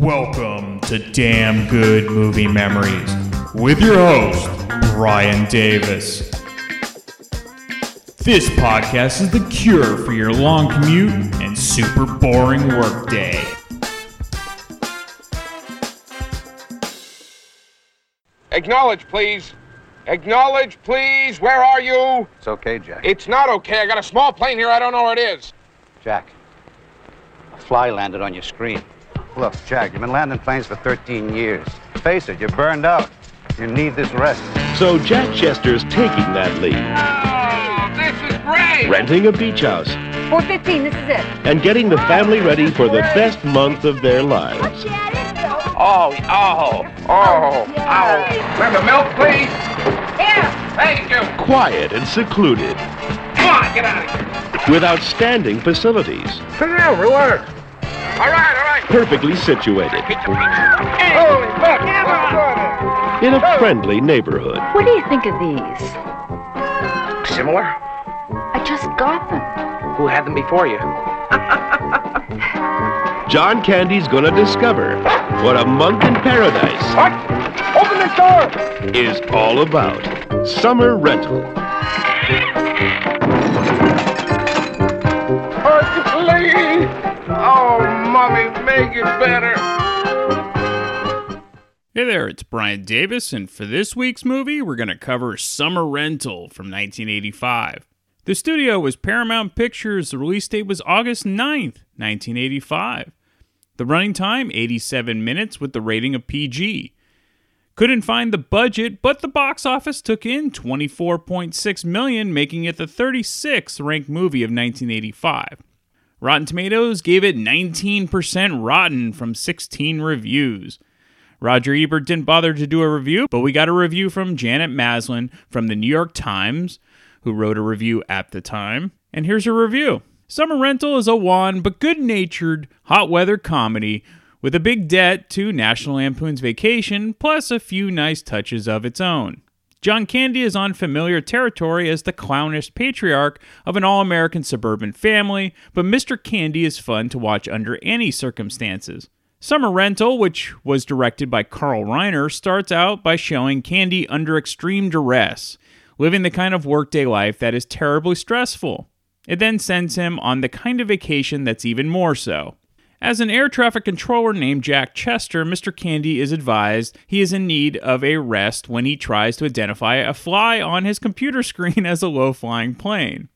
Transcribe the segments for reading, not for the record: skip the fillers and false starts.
Welcome to Damn Good Movie Memories with your host, Brian Davis. This podcast is the cure for your long commute and super boring workday. Acknowledge, please. Acknowledge, please. Where are you? It's okay, Jack. It's not okay. I got a small plane here. I don't know where it is. Jack, a fly landed on your screen. Look, Jack, you've been landing planes for 13 years. Face it, you're burned out. You need this rest. So Jack Chester's taking that lead. Oh, this is great! Renting a beach house. 4:15, this is it. And getting the family ready for the best month of their lives. Oh. Remember milk, please? Here. Thank you. Quiet and secluded. Come on, get out of here. With outstanding facilities. Sit down, relax. All right. Perfectly situated. Holy fuck! In a friendly neighborhood. What do you think of these? Similar? I just got them. Who had them before you? John Candy's gonna discover what a month in paradise... What? Open this door! ...is all about. Summer Rental. Oh, Mommy, make it better. Hey there, it's Brian Davis, and for this week's movie, we're going to cover Summer Rental from 1985. The studio was Paramount Pictures. The release date was August 9th, 1985. The running time, 87 minutes with the rating of PG. Couldn't find the budget, but the box office took in $24.6 million, making it the 36th ranked movie of 1985. Rotten Tomatoes gave it 19% rotten from 16 reviews. Roger Ebert didn't bother to do a review, but we got a review from Janet Maslin from the New York Times, who wrote a review at the time. And here's her review. Summer Rental is a wan but good-natured hot weather comedy with a big debt to National Lampoon's Vacation, plus a few nice touches of its own. John Candy is on familiar territory as the clownish patriarch of an all-American suburban family, but Mr. Candy is fun to watch under any circumstances. Summer Rental, which was directed by Carl Reiner, starts out by showing Candy under extreme duress, living the kind of workday life that is terribly stressful. It then sends him on the kind of vacation that's even more so. As an air traffic controller named Jack Chester, Mr. Candy is advised he is in need of a rest when he tries to identify a fly on his computer screen as a low-flying plane.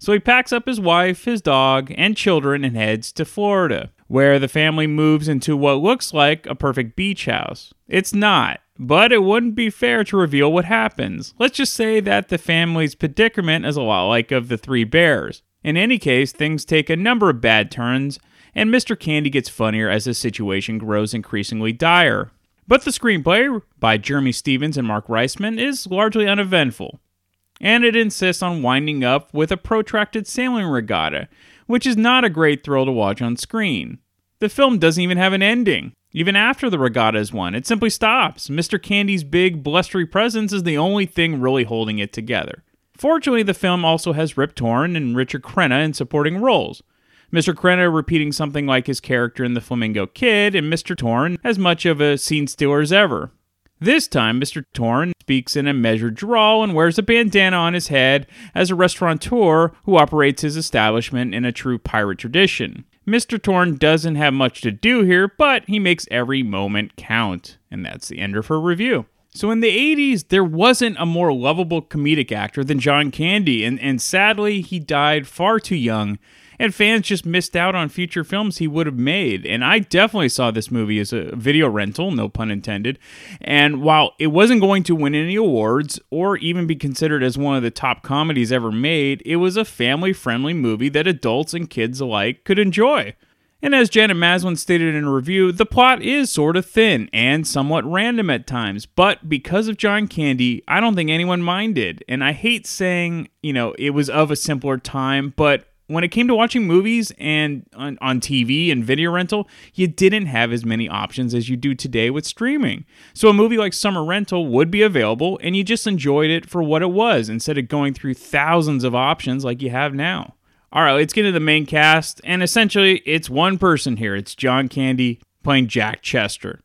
So he packs up his wife, his dog, and children and heads to Florida, where the family moves into what looks like a perfect beach house. It's not, but it wouldn't be fair to reveal what happens. Let's just say that the family's predicament is a lot like of the Three Bears. In any case, things take a number of bad turns, and Mr. Candy gets funnier as the situation grows increasingly dire. But the screenplay, by Jeremy Stevens and Mark Reisman, is largely uneventful, and it insists on winding up with a protracted sailing regatta, which is not a great thrill to watch on screen. The film doesn't even have an ending. Even after the regatta is won, it simply stops. Mr. Candy's big, blustery presence is the only thing really holding it together. Fortunately, the film also has Rip Torn and Richard Crenna in supporting roles, Mr. Crenna repeating something like his character in The Flamingo Kid, and Mr. Torn as much of a scene stealer as ever. This time, Mr. Torn speaks in a measured drawl and wears a bandana on his head as a restaurateur who operates his establishment in a true pirate tradition. Mr. Torn doesn't have much to do here, but he makes every moment count. And that's the end of her review. So in the 80s, there wasn't a more lovable comedic actor than John Candy, and sadly, he died far too young, and fans just missed out on future films he would have made. And I definitely saw this movie as a video rental, no pun intended. And while it wasn't going to win any awards or even be considered as one of the top comedies ever made, it was a family-friendly movie that adults and kids alike could enjoy. And as Janet Maslin stated in a review, the plot is sort of thin and somewhat random at times, but because of John Candy, I don't think anyone minded. And I hate saying, it was of a simpler time, but when it came to watching movies and on TV and video rental, you didn't have as many options as you do today with streaming. So a movie like Summer Rental would be available, and you just enjoyed it for what it was instead of going through thousands of options like you have now. All right, let's get into the main cast, and essentially, it's one person here. It's John Candy, playing Jack Chester.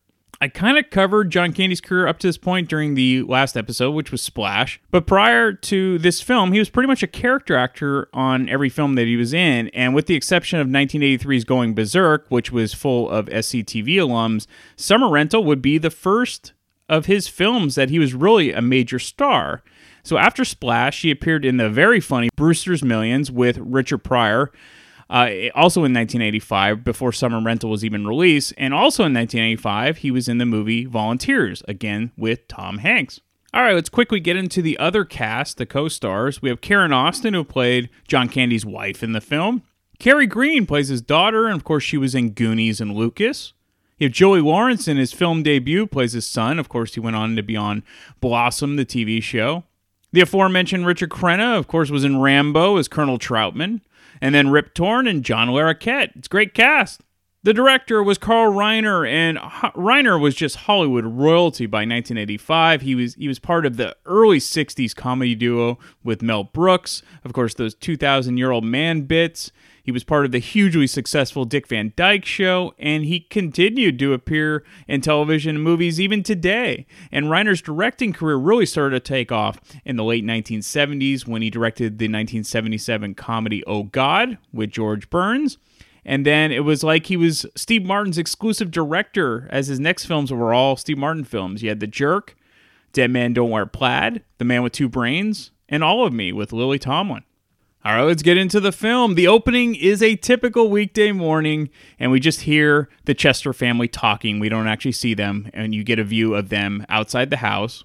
I kind of covered John Candy's career up to this point during the last episode, which was Splash. But prior to this film, he was pretty much a character actor on every film that he was in. And with the exception of 1983's Going Berserk, which was full of SCTV alums, Summer Rental would be the first of his films that he was really a major star. So after Splash, he appeared in the very funny Brewster's Millions with Richard Pryor, also in 1985, before Summer Rental was even released. And also in 1985, he was in the movie Volunteers, again with Tom Hanks. All right, let's quickly get into the other cast, the co-stars. We have Karen Austin, who played John Candy's wife in the film. Carrie Green plays his daughter, and of course she was in Goonies and Lucas. You have Joey Lawrence in his film debut, plays his son. Of course, he went on to be on Blossom, the TV show. The aforementioned Richard Crenna, of course, was in Rambo as Colonel Troutman. And then Rip Torn and John Larroquette. It's a great cast. The director was Carl Reiner, and Reiner was just Hollywood royalty by 1985. He was part of the early 60s comedy duo with Mel Brooks. Of course, those 2,000-year-old man bits. He was part of the hugely successful Dick Van Dyke Show, and he continued to appear in television and movies even today. And Reiner's directing career really started to take off in the late 1970s when he directed the 1977 comedy Oh God with George Burns. And then it was like he was Steve Martin's exclusive director, as his next films were all Steve Martin films. You had The Jerk, Dead Man Don't Wear Plaid, The Man with Two Brains, and All of Me with Lily Tomlin. All right, let's get into the film. The opening is a typical weekday morning, and we just hear the Chester family talking. We don't actually see them, and you get a view of them outside the house.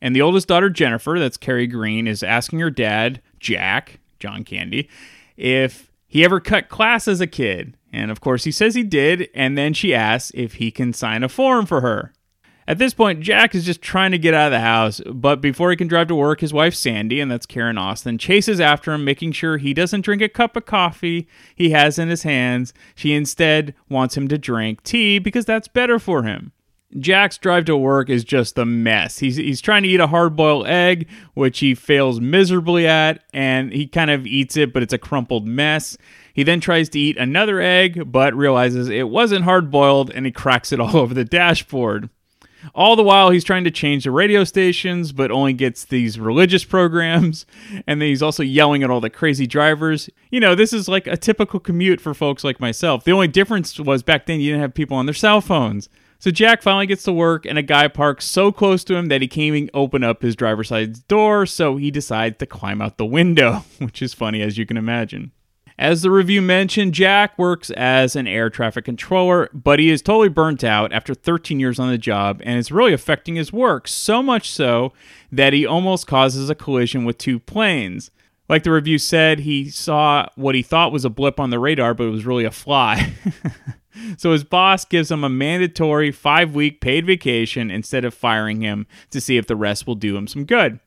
And the oldest daughter, Jennifer, that's Carrie Green, is asking her dad, Jack, John Candy, if he ever cut class as a kid. And of course, he says he did, and then she asks if he can sign a form for her. At this point, Jack is just trying to get out of the house, but before he can drive to work, his wife Sandy, and that's Karen Austin, chases after him, making sure he doesn't drink a cup of coffee he has in his hands. She instead wants him to drink tea because that's better for him. Jack's drive to work is just a mess. He's trying to eat a hard-boiled egg, which he fails miserably at, and he kind of eats it, but it's a crumpled mess. He then tries to eat another egg, but realizes it wasn't hard-boiled, and he cracks it all over the dashboard. All the while, he's trying to change the radio stations, but only gets these religious programs. And then he's also yelling at all the crazy drivers. You know, this is like a typical commute for folks like myself. The only difference was back then you didn't have people on their cell phones. So Jack finally gets to work, and a guy parks so close to him that he can't even open up his driver's side door, so he decides to climb out the window, which is funny as you can imagine. As the review mentioned, Jack works as an air traffic controller, but he is totally burnt out after 13 years on the job, and it's really affecting his work, so much so that he almost causes a collision with two planes. Like the review said, he saw what he thought was a blip on the radar, but it was really a fly. So his boss gives him a mandatory 5-week paid vacation instead of firing him to see if the rest will do him some good.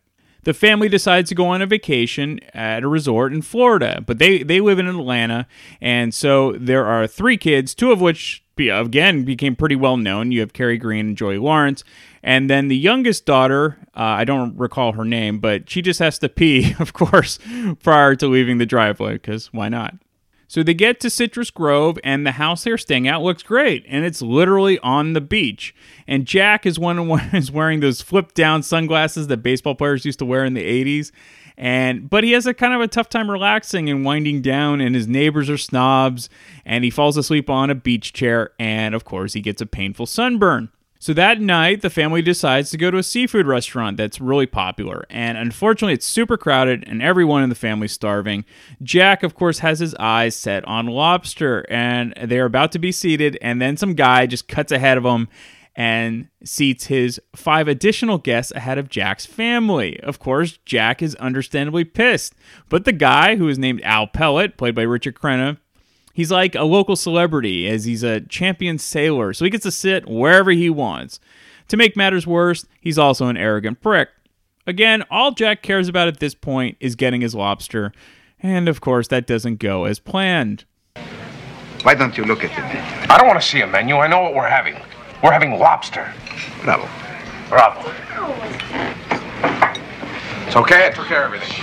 The family decides to go on a vacation at a resort in Florida, but they live in Atlanta, and so there are 3 kids, 2 of which, again, became pretty well known. You have Carrie Green and Joey Lawrence, and then the youngest daughter, I don't recall her name, but she just has to pee, of course, prior to leaving the driveway, because why not? So they get to Citrus Grove, and the house they're staying at looks great, and it's literally on the beach. And Jack is is wearing those flip-down sunglasses that baseball players used to wear in the 80s, but he has a kind of a tough time relaxing and winding down, and his neighbors are snobs, and he falls asleep on a beach chair, and of course he gets a painful sunburn. So that night, the family decides to go to a seafood restaurant that's really popular, and unfortunately, it's super crowded, and everyone in the family's starving. Jack, of course, has his eyes set on lobster, and they're about to be seated, and then some guy just cuts ahead of him and seats his 5 additional guests ahead of Jack's family. Of course, Jack is understandably pissed, but the guy, who is named Al Pellet, played by Richard Crenna, he's like a local celebrity, as he's a champion sailor, so he gets to sit wherever he wants. To make matters worse, he's also an arrogant prick. Again, all Jack cares about at this point is getting his lobster, and of course that doesn't go as planned. Why don't you look at the menu? I don't want to see a menu. I know what we're having. We're having lobster. Bravo. Bravo. It's okay, I took care of everything.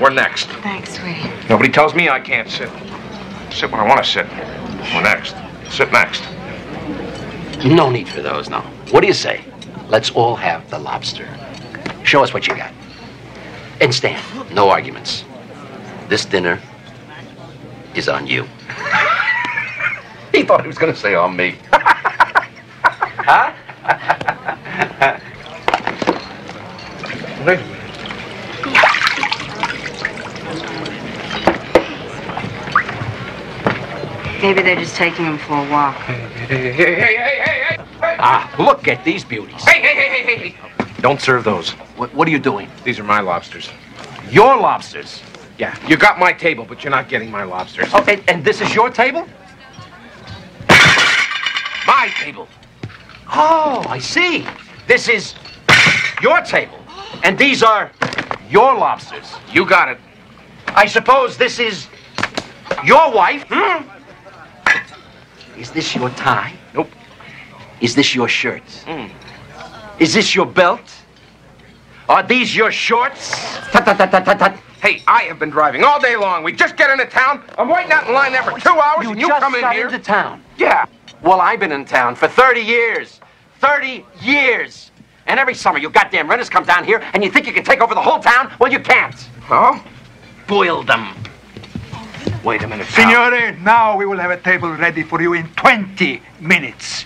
We're next. Thanks, sweetie. Nobody tells me I can't sit. Sit when I want to sit. Or next. Sit next. No need for those, no. What do you say? Let's all have the lobster. Show us what you got. And Stan, no arguments. This dinner is on you. He thought he was going to say on me. Huh? Wait a minute. Maybe they're just taking him for a walk. Hey. Ah, look at these beauties. Hey. Don't serve those. What are you doing? These are my lobsters. Your lobsters? Yeah, you got my table, but you're not getting my lobsters. Oh, and this is your table? My table. Oh, I see. This is your table. And these are your lobsters. You got it. I suppose this is your wife, hmm? Is this your tie? Nope. Is this your shirt? Mm. Is this your belt? Are these your shorts? Tut. Hey, I have been driving all day long. We just get into town. I'm waiting out in line there for 2 hours, and you come in here. You just got into town? Yeah. Well, I've been in town for 30 years. 30 years. And every summer, you goddamn renters come down here, and you think you can take over the whole town? Well, you can't. Oh? Boil them. Wait a minute, Signore, Carl. Now we will have a table ready for you in 20 minutes.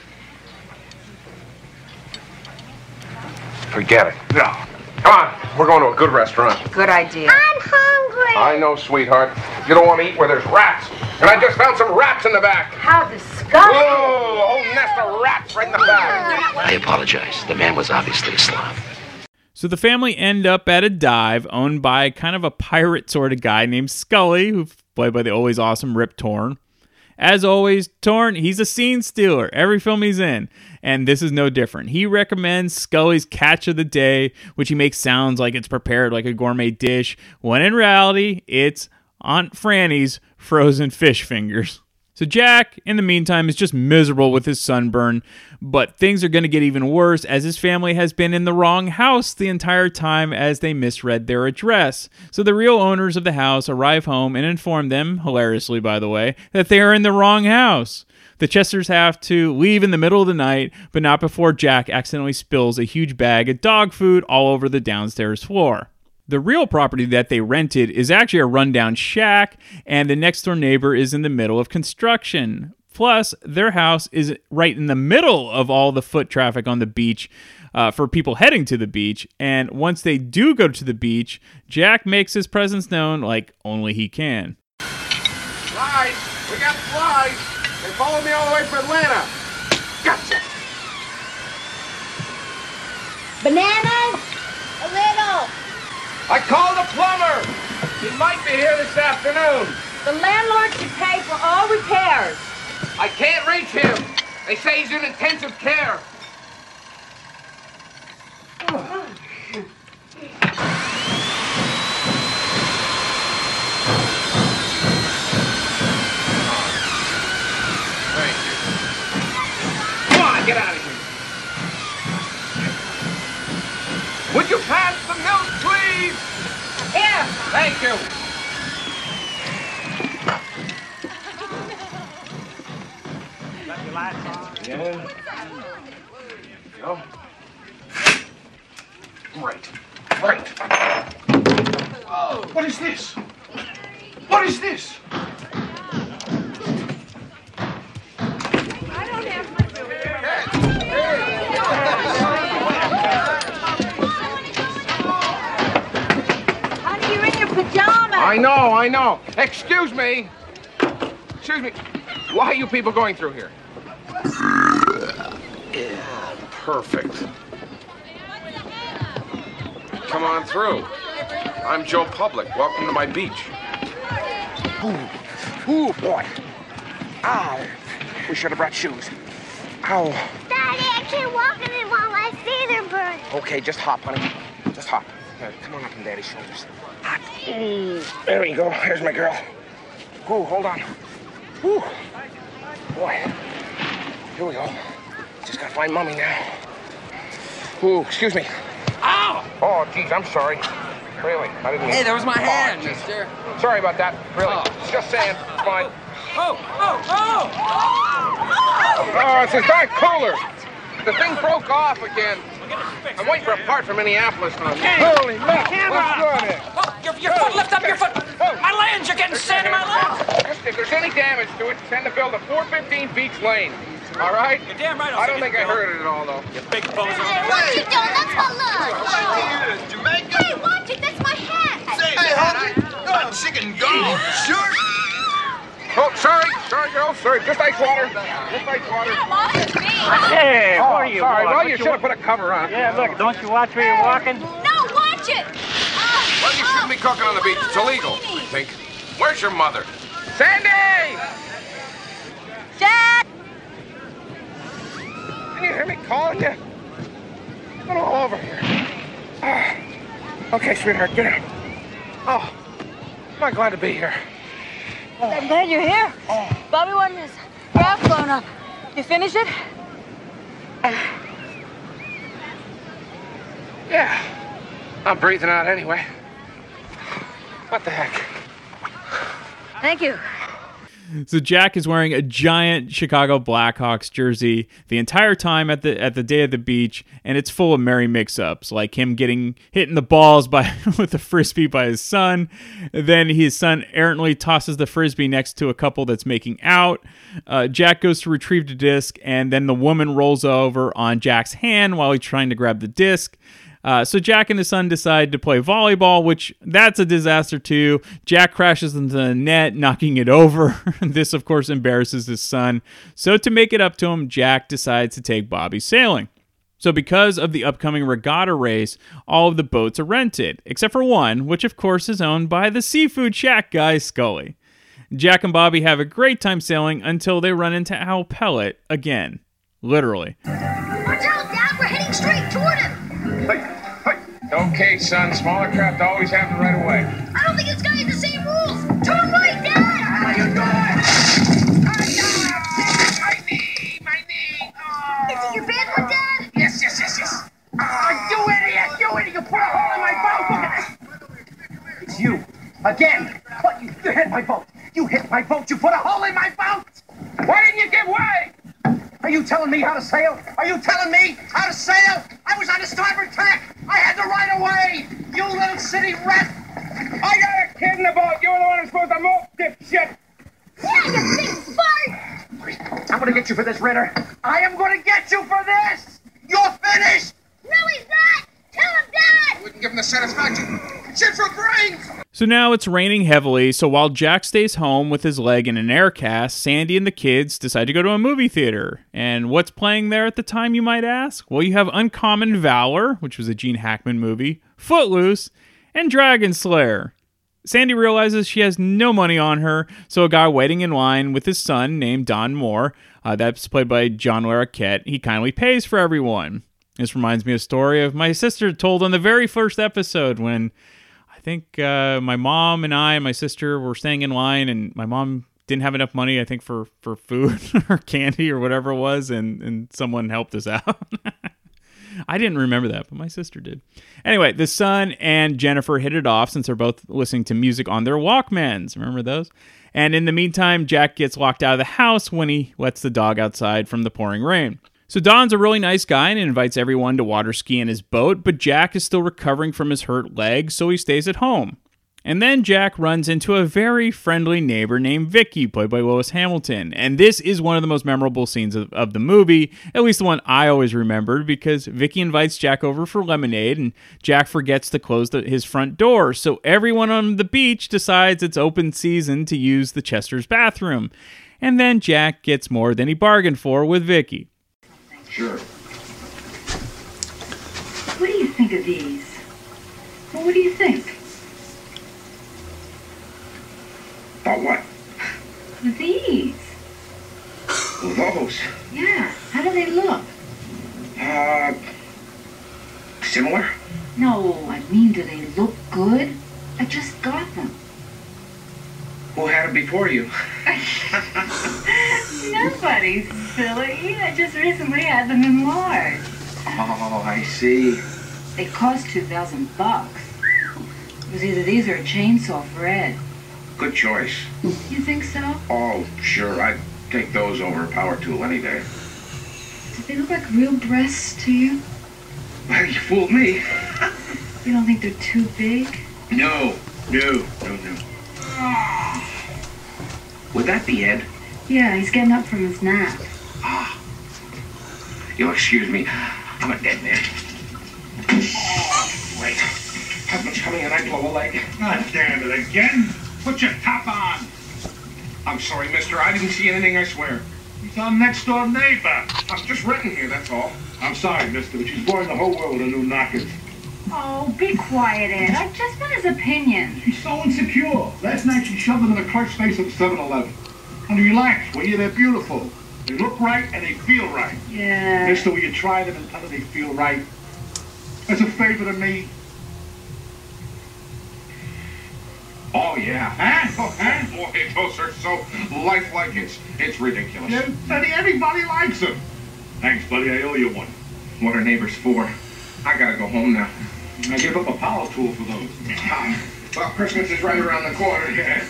Forget it. No. Come on, we're going to a good restaurant. Good idea. I'm hungry. I know, sweetheart. You don't want to eat where there's rats. And I just found some rats in the back. How disgusting. Whoa, a whole nest of rats right in the back. I apologize. The man was obviously a slob. So the family end up at a dive owned by kind of a pirate sort of guy named Scully, who... played by the always awesome Rip Torn. As always, Torn, he's a scene stealer every film he's in, and this is no different. He recommends Scully's catch of the day, which he makes sounds like it's prepared like a gourmet dish, when in reality, it's Aunt Franny's frozen fish fingers. So Jack, in the meantime, is just miserable with his sunburn, but things are going to get even worse as his family has been in the wrong house the entire time as they misread their address. So the real owners of the house arrive home and inform them, hilariously by the way, that they are in the wrong house. The Chesters have to leave in the middle of the night, but not before Jack accidentally spills a huge bag of dog food all over the downstairs floor. The real property that they rented is actually a rundown shack, and the next door neighbor is in the middle of construction. Plus, their house is right in the middle of all the foot traffic on the beach for people heading to the beach. And once they do go to the beach, Jack makes his presence known like only he can. Flies! We got flies! They followed me all the way from Atlanta! Gotcha! Bananas? A little! I called a plumber! He might be here this afternoon. The landlord should pay for all repairs. I can't reach him. They say he's in intensive care. Thank you. Come on, get out of here. Would you pass the milk? Here. Thank you. Yeah. Go. Right. Whoa. What is this? I don't have my food. Hey. I know. Excuse me. Why are you people going through here? Yeah, perfect. Come on through. I'm Joe Public. Welcome to my beach. Ooh, boy. Ow. We should have brought shoes. Ow. Daddy, I can't walk anymore. My feet are burnt. Okay, just hop, honey. Just hop. Come on up on Daddy's shoulders. There we go. Here's my girl. Ooh, hold on. Ooh. Boy. Here we go. Just gotta find Mommy now. Ooh, excuse me. Ow! Oh, geez, I'm sorry. Really, I didn't... Hey, that was my hand, mister. Sorry about that. Really. Oh. Just saying. It's fine. Oh! Lawrence is back cooler. The thing broke off again. I'm waiting for a part from Minneapolis. Holy mackerel! Oh, your foot, lift up your foot. My lens, you're getting sand in my lens. If there's any damage to it, send the bill to 415 Beach Lane. All right? You're damn right. I don't think I heard it at all, though. You big poser. Hey, what you doing? That's my lunch. Hey, Jamaica. Hey, watch it. That's my hat. Say, hey, my chicken gone. Sure. Oh, sorry, girl, sorry. Just ice water. Yeah, water. Hey, what are you? Sorry, well, you should have put a cover on it. Yeah, look, don't you watch where you're walking? No, watch it. Well, you shouldn't be cooking on the beach. It's illegal, I think. Where's your mother? Sandy! Jack! Can you hear me calling you? I'm all over here. Okay, sweetheart, get out. Oh, am I glad to be here? I'm glad you're here. Bobby wanted his raft blown up. You finished it? Yeah. I'm breathing out anyway. What the heck? Thank you. So Jack is wearing a giant Chicago Blackhawks jersey the entire time at the day of the beach, and it's full of merry mix-ups, like him getting hit in the balls with a frisbee by his son. Then his son errantly tosses the frisbee next to a couple that's making out. Jack goes to retrieve the disc, and then the woman rolls over on Jack's hand while he's trying to grab the disc. So Jack and his son decide to play volleyball, which that's a disaster too. Jack crashes into the net, knocking it over. This, of course, embarrasses his son. So to make it up to him, Jack decides to take Bobby sailing. So because of the upcoming regatta race, all of the boats are rented, except for one, which of course is owned by the seafood shack guy, Scully. Jack and Bobby have a great time sailing until they run into Al Pellet again. Literally. Watch out, Dad! We're heading straight toward him! Okay, son. Smaller craft always happen right away. I don't think it's got the same rules. Turn right, Dad! How are you doing? My knee! Oh. Is it your bad one, Dad? Yes. You idiot! You put a hole in my boat! Look at this! It's you. Again! What? You hit my boat! You put a hole in my boat! Why didn't you give way? Are you telling me how to sail? I was on the starboard tack. I had to ride away. You little city rat. I got a kid in the boat. You're the one who's supposed to move, dipshit. Yeah, you big fart. I'm going to get you for this, Renner. You're finished. No, he's not. Tell him, Dad. Wouldn't give him the satisfaction. Shit for brains. So now it's raining heavily, so while Jack stays home with his leg in an air cast, Sandy and the kids decide to go to a movie theater. And what's playing there at the time, you might ask? Well, you have Uncommon Valor, which was a Gene Hackman movie, Footloose, and Dragon Slayer. Sandy realizes she has no money on her, so a guy waiting in line with his son named Don Moore, that's played by John Larroquette, he kindly pays for everyone. This reminds me of a story of my sister told on the very first episode when... I think my mom and I and my sister were staying in line, and my mom didn't have enough money, I think, for food or candy or whatever it was, and someone helped us out. I didn't remember that, but my sister did. Anyway, the son and Jennifer hit it off since they're both listening to music on their Walkmans. Remember those? And in the meantime, Jack gets locked out of the house when he lets the dog outside from the pouring rain. So Don's a really nice guy and invites everyone to water ski in his boat, but Jack is still recovering from his hurt leg, so he stays at home. And then Jack runs into a very friendly neighbor named Vicky, played by Lois Hamilton. And this is one of the most memorable scenes of the movie, at least the one I always remembered, because Vicky invites Jack over for lemonade, and Jack forgets to close his front door. So everyone on the beach decides it's open season to use the Chester's bathroom. And then Jack gets more than he bargained for with Vicky. Sure. What do you think of these? Well, what do you think? About what? These. Oh, those? Yeah. How do they look? Similar? No, I mean, do they look good? I just got them. Who had it before you? Nobody, silly. I just recently had them in large. Oh, I see. They cost $2,000. It was either these or a chainsaw for Ed. Good choice. You think so? Oh, sure. I'd take those over a power tool any day. Do they look like real breasts to you? Well, you fooled me. You don't think they're too big? No. Would that be Ed? Yeah, he's getting up from his nap. You'll excuse me. I'm a dead man. Wait. Husband's coming and I blow a leg. God damn it again. Put your top on. I'm sorry, mister. I didn't see anything, I swear. He's our next door neighbor. I'm just renting here, that's all. I'm sorry, mister, but she's boring the whole world with her new knockers. Oh, be quiet, Ed. I just want his opinion. She's so insecure. Last night she shoved them in the clerk's face at 7-Eleven. And relax, will you? They're beautiful. They look right and they feel right. Yeah. Mister, will you try them and tell them they feel right? As a favor to me. Oh, yeah. And boy, those are so lifelike, it's ridiculous. Yeah, buddy, everybody likes them. Thanks, buddy. I owe you one. What are neighbors for? I gotta go home now. I give up a power tool for those. Well, Christmas is right around the corner. Yeah.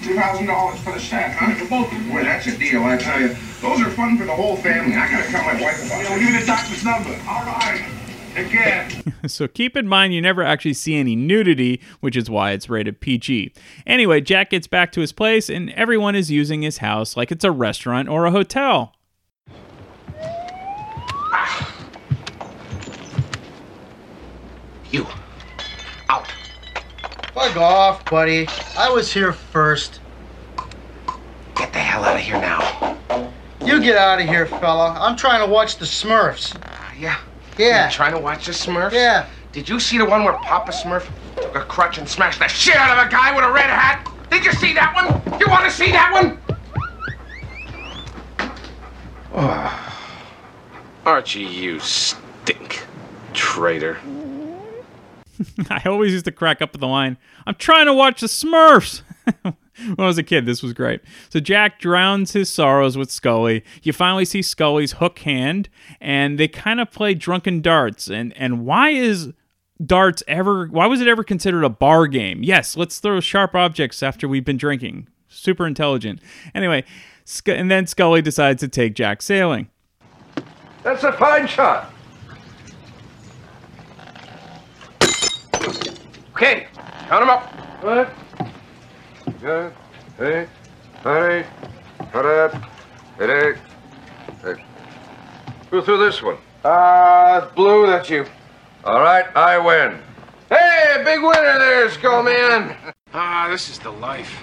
$2,000 for the staff, huh? For both of them. Boy, that's a deal, I tell you. Those are fun for the whole family. I gotta tell my wife about it. I'll give you the doctor's number. All right. Again. So keep in mind, you never actually see any nudity, which is why it's rated PG. Anyway, Jack gets back to his place, and everyone is using his house like it's a restaurant or a hotel. You. Out. Fuck off, buddy. I was here first. Get the hell out of here now. You get out of here, fella. I'm trying to watch The Smurfs. Yeah. You trying to watch The Smurfs? Yeah. Did you see the one where Papa Smurf took a crutch and smashed the shit out of a guy with a red hat? Did you see that one? You want to see that one? Oh. Archie, you stink. Traitor. I always used to crack up at the line, I'm trying to watch The Smurfs. When I was a kid, this was great. So Jack drowns his sorrows with Scully. You finally see Scully's hook hand, and they kind of play drunken darts. And why was it ever considered a bar game? Yes, let's throw sharp objects after we've been drinking. Super intelligent. Anyway, and then Scully decides to take Jack sailing. That's a fine shot. Okay, count them up. What? Good. Hey. Hurry. Hurry. Who threw this one? Blue, that's you. All right, I win. Hey, big winner there, Skull Man. This is the life.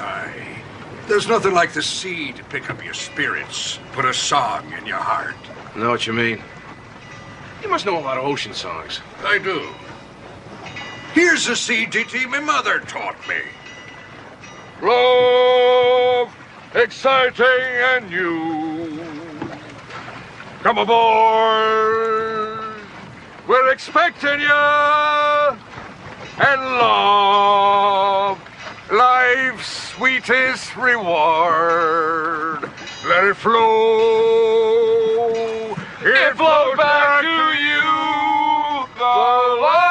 Aye. There's nothing like the sea to pick up your spirits, put a song in your heart. I know what you mean. You must know a lot of ocean songs. I do. Here's a CDT my mother taught me. Love, exciting and new. Come aboard. We're expecting ya. And love, life's sweetest reward. Let it flow. It flows back to you. The love.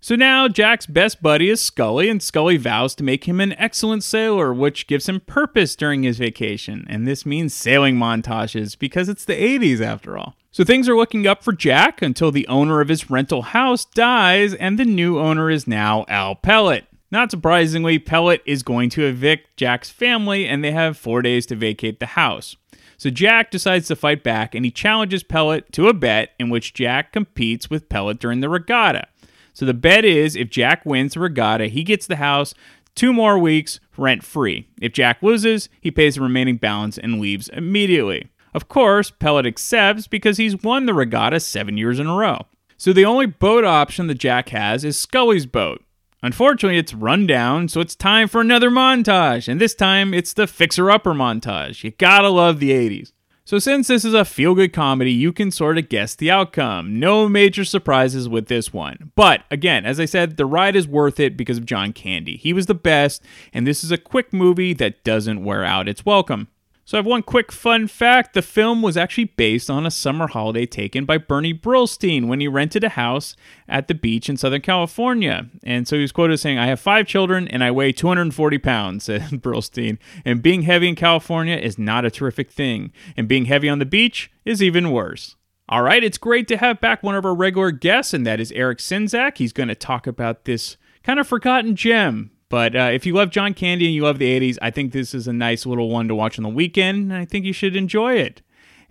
So now Jack's best buddy is Scully, and Scully vows to make him an excellent sailor, which gives him purpose during his vacation. And this means sailing montages, because it's the 80s after all. So things are looking up for Jack until the owner of his rental house dies, and the new owner is now Al Pellet. Not surprisingly, Pellet is going to evict Jack's family, and they have 4 days to vacate the house. So Jack decides to fight back, and he challenges Pellet to a bet in which Jack competes with Pellet during the regatta. So the bet is, if Jack wins the regatta, he gets the house 2 more weeks rent-free. If Jack loses, he pays the remaining balance and leaves immediately. Of course, Pellet accepts because he's won the regatta 7 years in a row. So the only boat option that Jack has is Scully's boat. Unfortunately, it's run down, so it's time for another montage. And this time, it's the fixer-upper montage. You gotta love the 80s. So since this is a feel-good comedy, you can sort of guess the outcome. No major surprises with this one. But, again, as I said, the ride is worth it because of John Candy. He was the best, and this is a quick movie that doesn't wear out its welcome. So I have one quick fun fact. The film was actually based on a summer holiday taken by Bernie Brillstein when he rented a house at the beach in Southern California. And so he was quoted as saying, "I have 5 children and I weigh 240 pounds, said Brillstein. And being heavy in California is not a terrific thing. And being heavy on the beach is even worse." All right, it's great to have back one of our regular guests, and that is Eric Sintak. He's going to talk about this kind of forgotten gem. But if you love John Candy and you love the 80s, I think this is a nice little one to watch on the weekend, and I think you should enjoy it.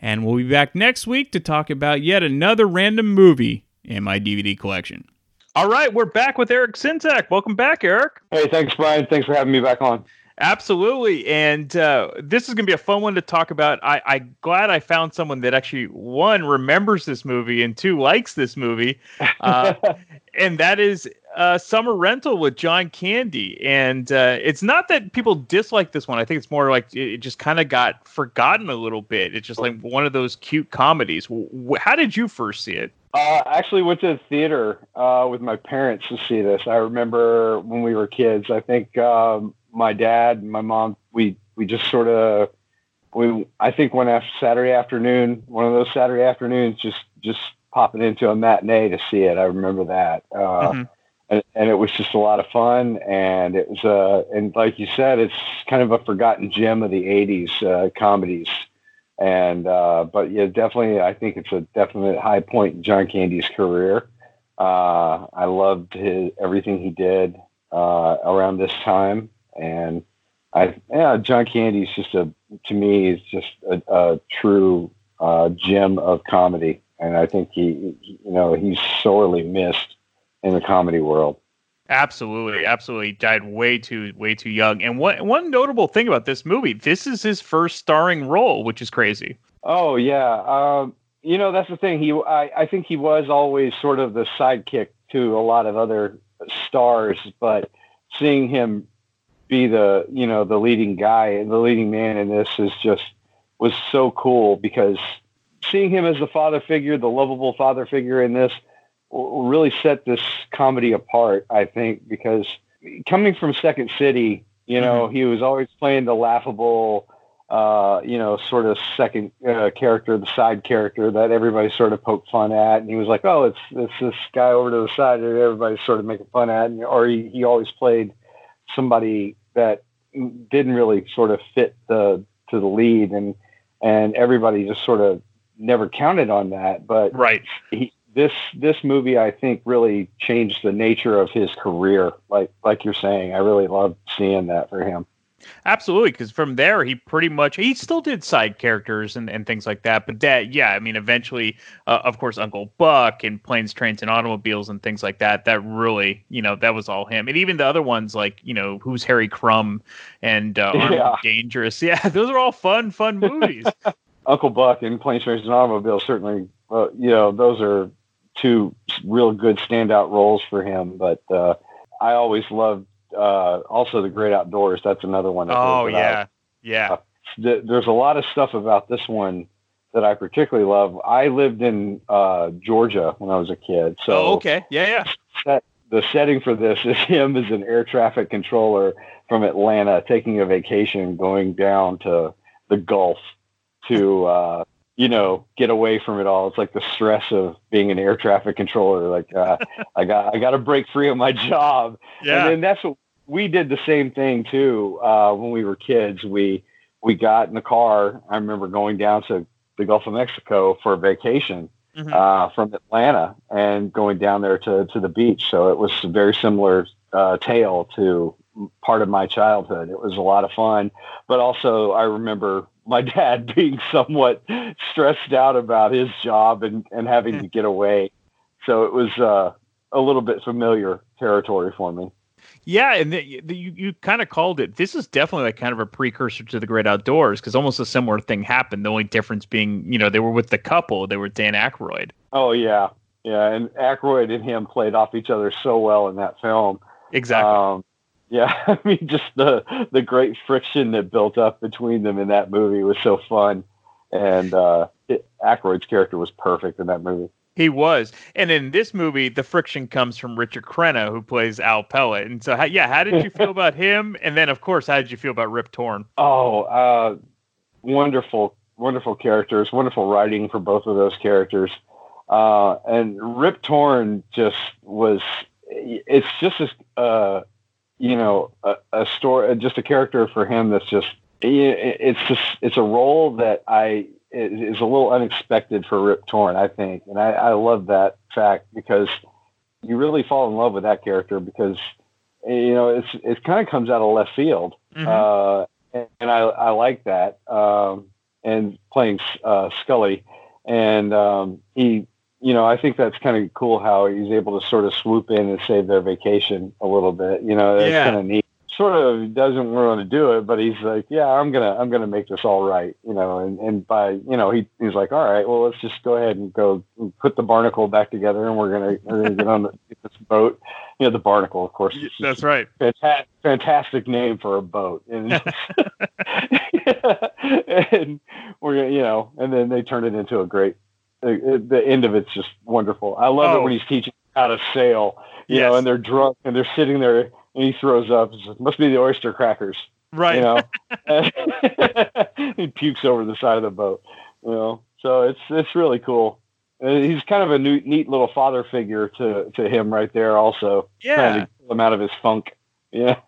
And we'll be back next week to talk about yet another random movie in my DVD collection. All right, we're back with Eric Sintak. Welcome back, Eric. Hey, thanks, Brian. Thanks for having me back on. Absolutely. And this is going to be a fun one to talk about. I'm glad I found someone that actually, one, remembers this movie, and two, likes this movie. And that is... Summer Rental with John Candy. And it's not that people dislike this one. I think it's more like it just kind of got forgotten a little bit. It's just like one of those cute comedies. How did you first see it? Actually went to the theater with my parents to see this. I remember when we were kids, I think my dad and my mom, we just sort of, I think one of those Saturday afternoons, just popping into a matinee to see it. I remember that. And it was just a lot of fun, and it was and like you said, it's kind of a forgotten gem of the '80s comedies. And but yeah, definitely, I think it's a definite high point in John Candy's career. I loved everything he did around this time, and John Candy's just to me is just a true gem of comedy, and I think he's sorely missed in the comedy world. Absolutely. Died way too young. And one notable thing about this movie, this is his first starring role, which is crazy. Oh yeah. That's the thing. I think he was always sort of the sidekick to a lot of other stars, but seeing him be the leading guy, the leading man in this was so cool, because seeing him as the father figure, the lovable father figure in this, really set this comedy apart, I think, because coming from Second City, he was always playing the laughable, sort of second character, the side character that everybody sort of poked fun at. And he was like, oh, it's this guy over to the side that everybody's sort of making fun at. Or he always played somebody that didn't really sort of fit to the lead. And everybody just sort of never counted on that. But right. This movie, I think, really changed the nature of his career. Like you're saying, I really loved seeing that for him. Absolutely, because from there, he still did side characters and things like that. But eventually, of course, Uncle Buck and Planes, Trains, and Automobiles and things like that, that really, that was all him. And even the other ones like, Who's Harry Crumb and Arnold Dangerous. Yeah, those are all fun movies. Uncle Buck and Planes, Trains, and Automobiles, certainly, those are two real good standout roles for him, but I always loved also The Great Outdoors. That's another one. There's a lot of stuff about this one that I particularly love. I lived in Georgia when I was a kid, so the setting for this is him as an air traffic controller from Atlanta taking a vacation, going down to the Gulf to get away from it all. It's like the stress of being an air traffic controller. Like, I got to break free of my job. Yeah. And then that's what we did, the same thing too. When we were kids, we got in the car. I remember going down to the Gulf of Mexico for a vacation, from Atlanta, and going down there to the beach. So it was a very similar, tale to part of my childhood. It was a lot of fun, but also I remember my dad being somewhat stressed out about his job and having to get away. So it was a little bit familiar territory for me. Yeah, and you kind of called it. This is definitely like kind of a precursor to The Great Outdoors, because almost a similar thing happened. The only difference being, they were with the couple. They were Dan Aykroyd. Oh, yeah. Yeah, and Aykroyd and him played off each other so well in that film. Exactly. Just the great friction that built up between them in that movie was so fun. And Aykroyd's character was perfect in that movie. He was. And in this movie, the friction comes from Richard Crenna, who plays Al Pellet. And so, how did you feel about him? And then, of course, how did you feel about Rip Torn? Oh, wonderful, wonderful characters, wonderful writing for both of those characters. And Rip Torn just was, it's just this, you know, a story, just a character for him that's just, it's a role that is a little unexpected for Rip Torn, I think. And I love that fact, because you really fall in love with that character, because, you know, it kind of comes out of left field. Mm-hmm. And I like that. And playing Scully, and he, you know, I think that's kind of cool how he's able to sort of swoop in and save their vacation a little bit. You know, that's kind of neat. Sort of doesn't want to do it, but he's like, yeah, I'm gonna make this all right. You know, and by, you know, he's like, all right, well, let's just go ahead and go put the Barnacle back together, and we're gonna get on this boat. You know, the Barnacle, of course. That's right. Fantastic name for a boat. And and we're, you know, and then they turn it into a great. The end of it's just wonderful. I love it when he's teaching how to sail. You know, and they're drunk and they're sitting there. And he throws up. He says, must be the oyster crackers, right? You know, he pukes over the side of the boat. You know, so it's really cool. And he's kind of a neat little father figure to him right there. Also, trying to pull him out of his funk. Yeah,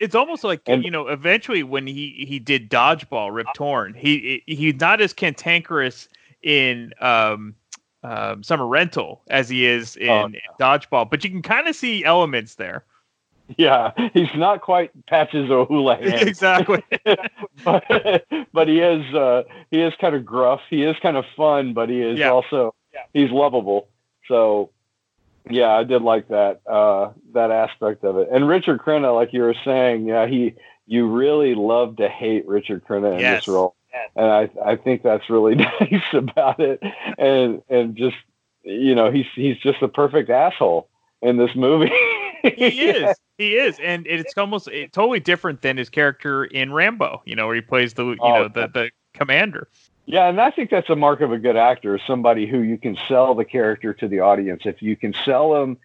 it's almost like, and, you know, eventually when he did Dodgeball, Rip Torn, he's not as cantankerous in Summer Rental as he is in Dodgeball, but you can kind of see elements there. Yeah, he's not quite Patches O'Houlihan. Exactly. but he is kind of gruff. He is kind of fun, but he is also he's lovable. So, yeah, I did like that aspect of it. And Richard Crenna, like you were saying, you really love to hate Richard Crenna in this role. Yes. And I think that's really nice about it. And just, you know, he's just the perfect asshole in this movie. He is. He is, and it's almost totally different than his character in Rambo. You know, where he plays the commander. Yeah, and I think that's a mark of a good actor: somebody who you can sell the character to the audience. If you can sell them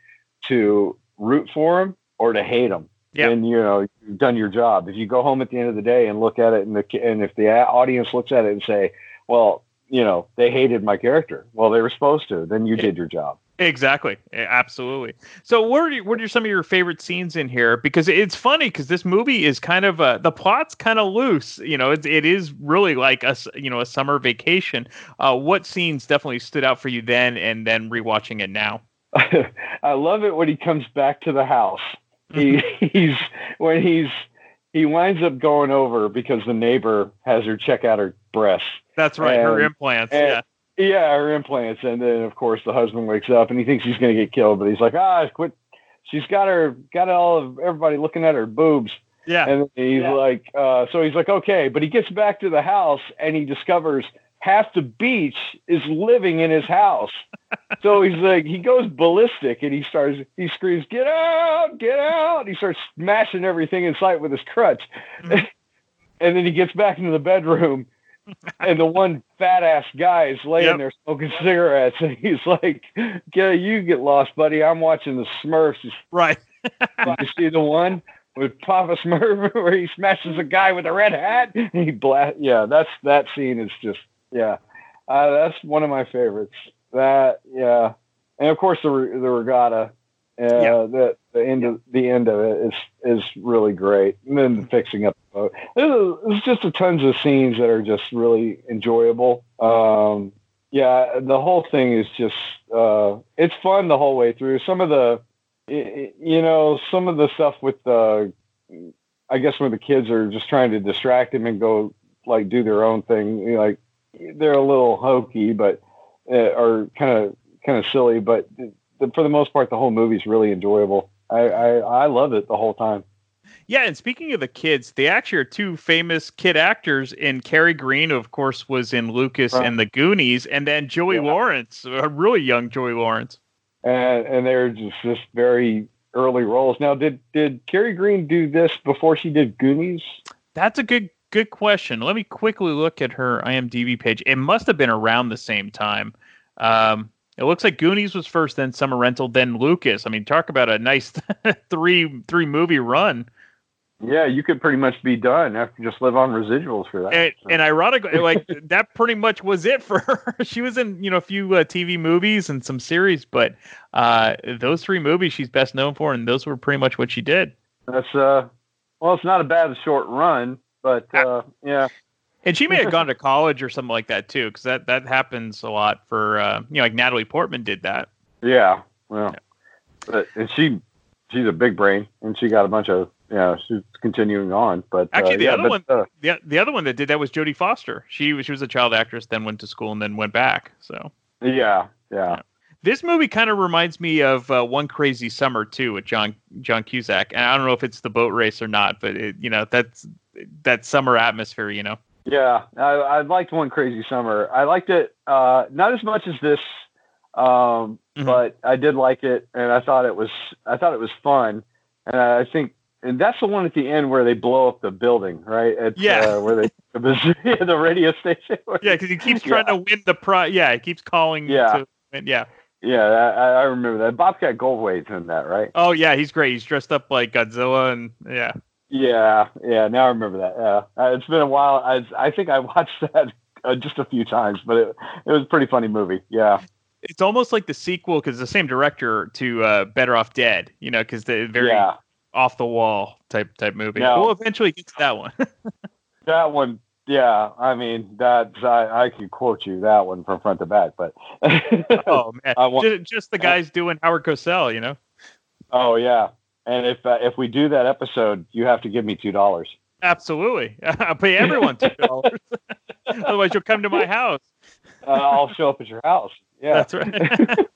to root for him or to hate him, then you know you've done your job. If you go home at the end of the day and look at it, and if the audience looks at it and say, "Well, you know, they hated my character," well, they were supposed to. Then you did your job. Exactly. Absolutely. So what are some of your favorite scenes in here? Because it's funny, because this movie is kind of the plot's kind of loose. You know, it is really like a summer vacation. What scenes definitely stood out for you then, and then rewatching it now? I love it when he comes back to the house. He winds up going over because the neighbor has her check out her breasts. That's right. Her implants. Yeah, her implants. And then, of course, the husband wakes up and he thinks he's going to get killed, but he's like, quit. She's got all of everybody looking at her boobs. Yeah. And he's like, so he's like, okay. But he gets back to the house and he discovers half the beach is living in his house. So he's like, he goes ballistic and he screams, get out, get out. He starts smashing everything in sight with his crutch. Mm-hmm. And then he gets back into the bedroom. And the one fat ass guy is laying there smoking cigarettes, and he's like, you get lost, buddy. I'm watching The Smurfs." Right. You see the one with Papa Smurf where he smashes a guy with a red hat? That scene is just that's one of my favorites. And of course the regatta. The end of it is really great. And then fixing up the boat. There's just a tons of scenes that are just really enjoyable. The whole thing is just it's fun the whole way through. Some of the stuff with when the kids are just trying to distract him and go like do their own thing. Like they're a little hokey, but or kind of silly, but. For the most part, the whole movie's really enjoyable. I love it the whole time. Yeah, and speaking of the kids, they actually are two famous kid actors in Carrie Green, who of course was in Lucas and the Goonies, and then Joey Lawrence, a really young Joey Lawrence. And they're just very early roles. Now, did Carrie Green do this before she did Goonies? That's a good question. Let me quickly look at her IMDb page. It must have been around the same time. It looks like Goonies was first, then Summer Rental, then Lucas. I mean, talk about a nice three movie run. Yeah, you could pretty much be done after just live on residuals for that. And ironically, like that pretty much was it for her. She was in, a few TV movies and some series, but those three movies she's best known for, and those were pretty much what she did. That's well, it's not a bad short run, but yeah. And she may have gone to college or something like that too, because that happens a lot for like Natalie Portman did that. Yeah, well, yeah. But, and she's a big brain, and she got a bunch of. Yeah, she's continuing on, but actually the other one that did that was Jodie Foster. She was a child actress, then went to school, and then went back. So yeah. This movie kind of reminds me of One Crazy Summer too, with John Cusack. And I don't know if it's the boat race or not, but it, that's that summer atmosphere, Yeah, I liked One Crazy Summer. I liked it not as much as this, mm-hmm. but I did like it, and I thought it was fun, and I think. And that's the one at the end where they blow up the building, right? Where the radio station. Yeah, because he keeps trying to win the prize. Yeah, he keeps calling. Yeah. I remember that. Bobcat Goldthwait's in that, right? Oh, yeah, he's great. He's dressed up like Godzilla and yeah. Yeah, now I remember that. Yeah, it's been a while. I think I watched that just a few times, but it was a pretty funny movie. Yeah. It's almost like the sequel because the same director to Better Off Dead, because the very... Yeah. Off the wall type movie. Now, we'll eventually get to that one. That one, yeah. I mean, I can quote you that one from front to back. But oh man, just the guys doing Howard Cosell, Oh yeah, and if we do that episode, you have to give me $2. Absolutely, I'll pay everyone $2. Otherwise, you'll come to my house. I'll show up at your house. Yeah, that's right.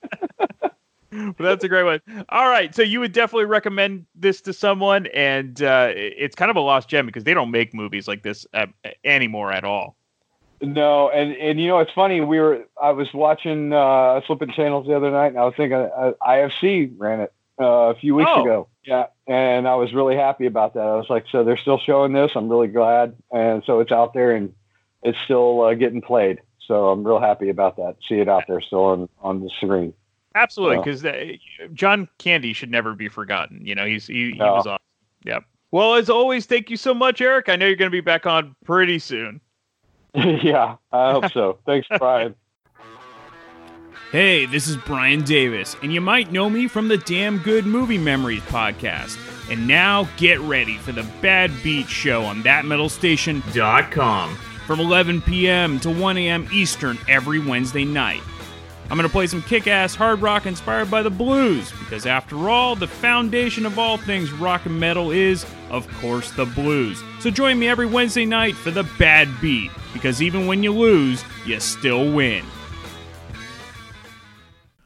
Well, that's a great one. All right. So you would definitely recommend this to someone. And it's kind of a lost gem because they don't make movies like this anymore at all. No. And it's funny. I was watching Slippin' Channels the other night and I was thinking IFC ran it a few weeks ago. Yeah. And I was really happy about that. I was like, so they're still showing this. I'm really glad. And so it's out there and it's still getting played. So I'm real happy about that. See it out there still on the screen. Absolutely, because John Candy should never be forgotten. He was awesome. Yeah. Well, as always, thank you so much, Eric. I know you're going to be back on pretty soon. Yeah, I hope so. Thanks, Brian. Hey, this is Brian Davis, and you might know me from the Damn Good Movie Memories podcast. And now get ready for the Bad Beat Show on ThatMetalStation.com from 11 p.m. to 1 a.m. Eastern every Wednesday night. I'm going to play some kick-ass hard rock inspired by the blues, because after all, the foundation of all things rock and metal is, of course, the blues. So join me every Wednesday night for the Bad Beat, because even when you lose, you still win.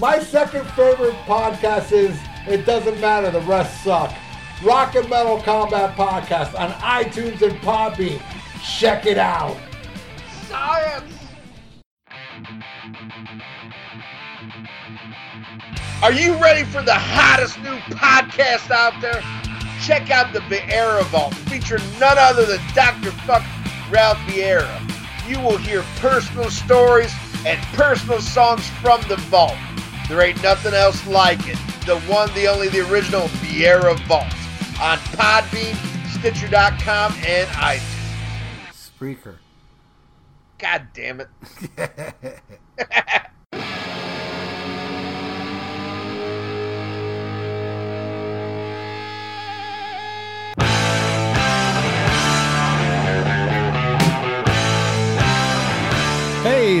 My second favorite podcast is It Doesn't Matter, the Rest Suck. Rock and Metal Combat Podcast on iTunes and Podbean. Check it out. Science! Are you ready for the hottest new podcast out there? Check out the Vieira Vault, featuring none other than Dr. Fuck Ralph Vieira. You will hear personal stories and personal songs from the vault. There ain't nothing else like it. The one, the only, the original Vieira Vault on Podbean, Stitcher.com, and iTunes. Spreaker. God damn it. Hey,